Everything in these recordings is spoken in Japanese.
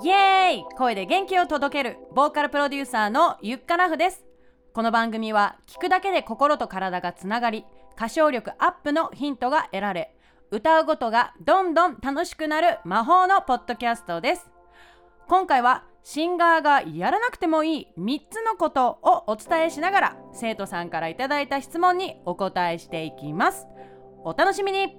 イエーイ、声で元気を届けるボーカルプロデューサーのUcca-Laughです。この番組は聞くだけで心と体がつながり、歌唱力アップのヒントが得られ、歌うことがどんどん楽しくなる魔法のポッドキャストです。今回はシンガーがやらなくてもいい3つのことをお伝えしながら、生徒さんからいただいた質問にお答えしていきます。お楽しみに。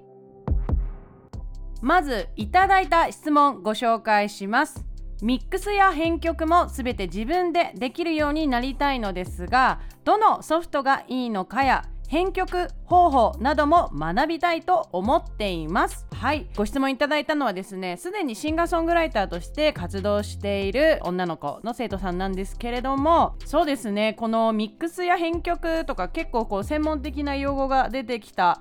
まずいただいた質問ご紹介します。ミックスや編曲もすべて自分でできるようになりたいのですが、どのソフトがいいのかや編曲方法なども学びたいと思っています。はい、ご質問いただいたのはですね、すでにシンガーソングライターとして活動している女の子の生徒さんなんですけれども、そうですね、このミックスや編曲とか結構こう専門的な用語が出てきた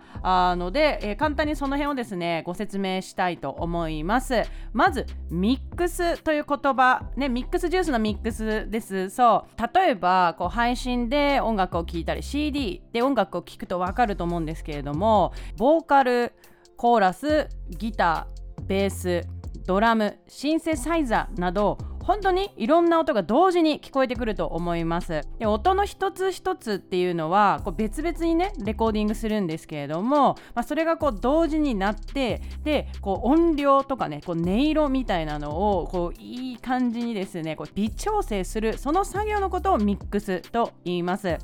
ので、簡単にその辺をですねご説明したいと思います。まずミックスという言葉ね、ミックスジュースのミックスです。そう例えばこう配信で音楽を聴いたり CD で音楽を聴くと分かると思うんですけれども、ボーカル、コーラス、ギター、ベース、ドラム、シンセサイザーなど本当にいろんな音が同時に聞こえてくると思います。で、音の一つ一つっていうのはこう別々にねレコーディングするんですけれども、それがこう同時になって、でこう音量とかね、こう音色みたいなのをこういい感じにですねこう微調整する、その作業のことをミックスと言います。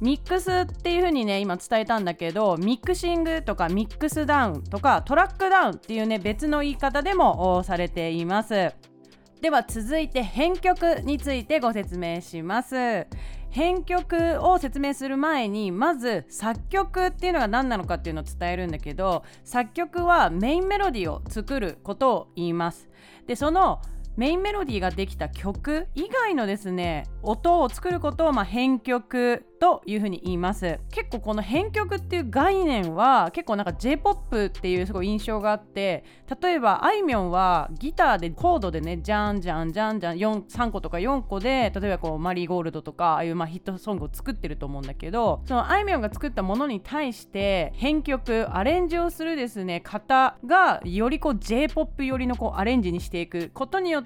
ミックスっていう風にね今伝えたんだけど、ミクシングとかミックスダウンとかトラックダウンっていうね別の言い方でもされています。では続いて編曲についてご説明します。編曲を説明する前に、まず作曲っていうのが何なのかっていうのを伝えるんだけど、作曲はメインメロディーを作ることを言います。で、そのメインメロディーができた曲以外のですね音を作ることを編曲というふうに言います。結構この編曲っていう概念は結構なんか J-POP っていうすごい印象があって、例えばあいみょんはギターでコードでねじゃんじゃんじゃんじゃん3個とか4個で、例えばこうマリーゴールドとかああいうヒットソングを作ってると思うんだけど、そのあいみょんが作ったものに対して編曲アレンジをするですね方がよりこう J-POP 寄りのこうアレンジにしていくことによって、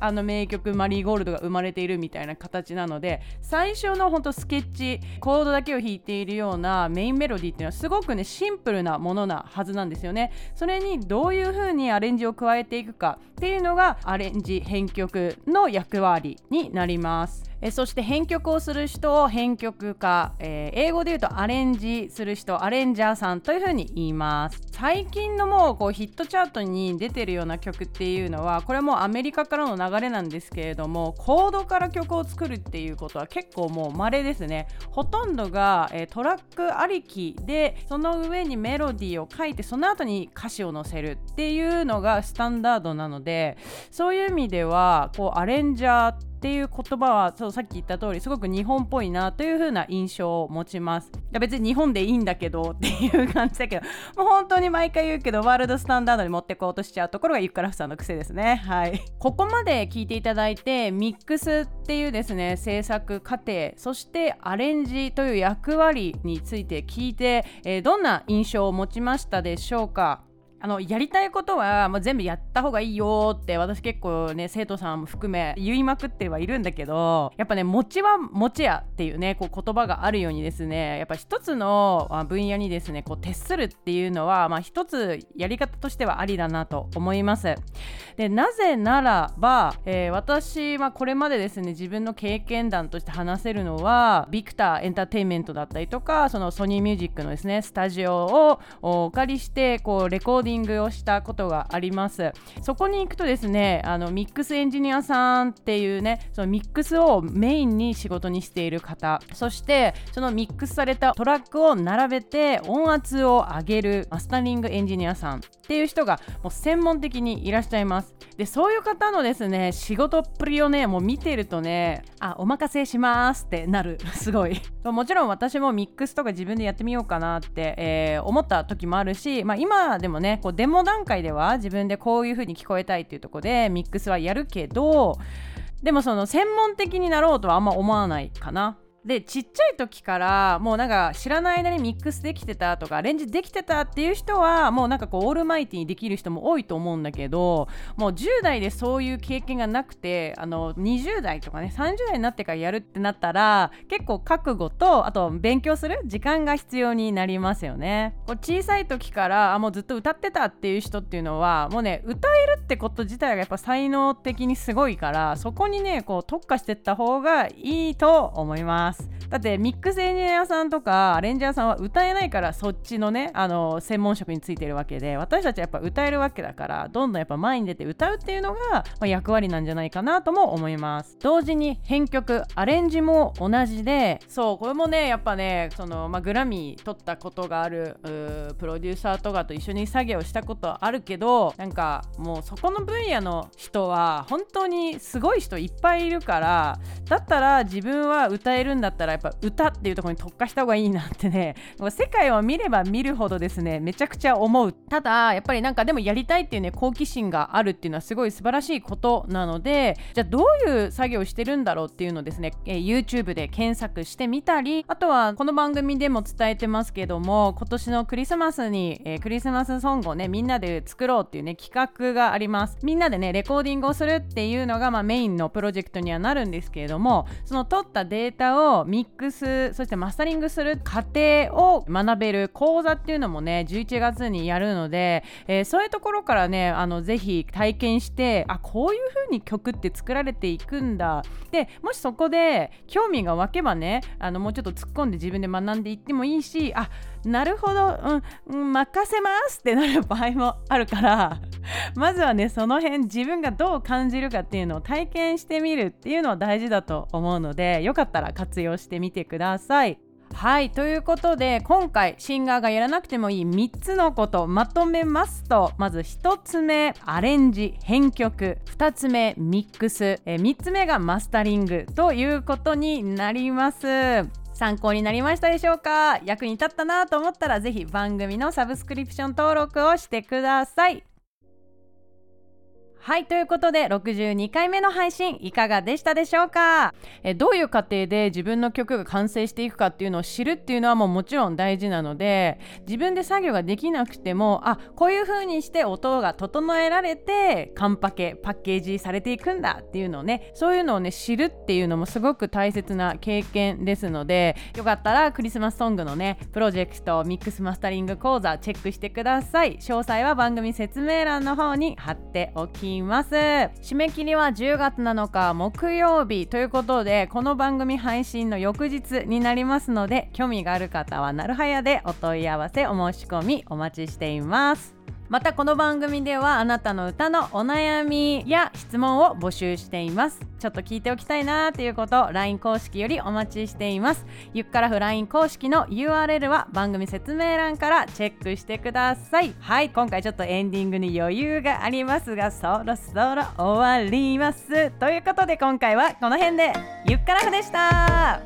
あの名曲マリーゴールドが生まれているみたいな形なので、最初のほんとスケッチコードだけを弾いているようなメインメロディーっていうのはすごくねシンプルなものなはずなんですよね。それにどういう風にアレンジを加えていくかっていうのがアレンジ編曲の役割になります。そして編曲をする人を編曲家、英語で言うとアレンジする人、アレンジャーさんというふうに言います。最近のもうこうヒットチャートに出てるような曲っていうのは、これもアメリカからの流れなんですけれども、コードから曲を作るっていうことは結構もう稀ですね。ほとんどが、トラックありきで、その上にメロディーを書いてその後に歌詞を載せるっていうのがスタンダードなので、そういう意味ではこうアレンジャーっていう言葉はさっき言った通りすごく日本っぽいなという風な印象を持ちます。いや別に日本でいいんだけどっていう感じだけど、もう本当に毎回言うけどワールドスタンダードに持ってこうとしちゃうところがUcca-Laughさんの癖ですね。はい、ここまで聞いていただいて、ミックスっていうですね制作過程、そしてアレンジという役割について聞いて、どんな印象を持ちましたでしょうか。やりたいことは、全部やった方がいいよって私結構ね生徒さんも含め言いまくってはいるんだけど、やっぱね持ちは持ちやっていうねこう言葉があるようにですね、やっぱ一つの分野にですねこう徹するっていうのは、一つやり方としてはありだなと思います。でなぜならば、私はこれまでですね自分の経験談として話せるのはビクターエンターテインメントだったりとか、そのソニーミュージックのですねスタジオをお借りしてこうレコーディングをしたことがあります。そこに行くとですね、ミックスエンジニアさんっていうね、そのミックスをメインに仕事にしている方、そしてそのミックスされたトラックを並べて音圧を上げるマスタリングエンジニアさんっていう人がもう専門的にいらっしゃいます。でそういう方のですね仕事っぷりをねもう見てるとね、お任せしますってなるすごいもちろん私もミックスとか自分でやってみようかなって、思った時もあるし、今でもねこうデモ段階では自分でこういう風に聞こえたいっていうところでミックスはやるけど、でもその専門的になろうとはあんま思わないかな。でちっちゃい時からもうなんか知らない間にミックスできてたとかアレンジできてたっていう人はもうなんかこうオールマイティにできる人も多いと思うんだけど、もう10代でそういう経験がなくて20代とかね30代になってからやるってなったら結構覚悟とあと勉強する時間が必要になりますよね。こう小さい時からもうずっと歌ってたっていう人っていうのはもうね歌えるってこと自体がやっぱ才能的にすごいから、そこにねこう特化してった方がいいと思います。だってミックスエンジニアさんとかアレンジャーさんは歌えないからそっちのね専門職についてるわけで、私たちはやっぱ歌えるわけだからどんどんやっぱ前に出て歌うっていうのが、役割なんじゃないかなとも思います。同時に編曲アレンジも同じで、そうこれもねやっぱねグラミー取ったことがあるプロデューサーとかと一緒に作業したことあるけど、なんかもうそこの分野の人は本当にすごい人いっぱいいるから、だったら自分は歌えるんだったらやっぱ歌っていうところに特化した方がいいなってね、世界を見れば見るほどですねめちゃくちゃ思う。ただやっぱりなんかでもやりたいっていうね好奇心があるっていうのはすごい素晴らしいことなので、じゃあどういう作業をしてるんだろうっていうのをですね、YouTube で検索してみたり、あとはこの番組でも伝えてますけども今年のクリスマスに、クリスマスソングをねみんなで作ろうっていうね企画があります。みんなでねレコーディングをするっていうのが、メインのプロジェクトにはなるんですけれども、その取ったデータをミックスそしてマスタリングする過程を学べる講座っていうのもね11月にやるので、そういうところからねぜひ体験して、あこういう風に曲って作られていくんだで、もしそこで興味が湧けばねもうちょっと突っ込んで自分で学んでいってもいいし、あなるほど、任せますってなる場合もあるからまずはねその辺自分がどう感じるかっていうのを体験してみるっていうのは大事だと思うので、よかったら活用してみてください。はい、ということで今回シンガーがやらなくてもいい3つのことまとめますと、まず1つ目、アレンジ編曲、2つ目、ミックス、3つ目がマスタリングということになります。参考になりましたでしょうか？役に立ったなと思ったらぜひ番組のサブスクリプション登録をしてください。はい、ということで62回目の配信いかがでしたでしょうか？どういう過程で自分の曲が完成していくかっていうのを知るっていうのはもうもちろん大事なので、自分で作業ができなくてもこういう風にして音が整えられてカンパケパッケージされていくんだっていうのをね、そういうのをね知るっていうのもすごく大切な経験ですので、よかったらクリスマスソングのねプロジェクトミックスマスタリング講座チェックしてください。詳細は番組説明欄の方に貼っておきます。締め切りは10月7日木曜日ということで、この番組配信の翌日になりますので、興味がある方はなるはやでお問い合わせお申し込みお待ちしています。またこの番組ではあなたの歌のお悩みや質問を募集しています。ちょっと聞いておきたいなということを LINE 公式よりお待ちしています。ゆっからふ LINE 公式の URL は番組説明欄からチェックしてください。はい、今回ちょっとエンディングに余裕がありますが、そろそろ終わります。ということで今回はこの辺でゆっからふでした。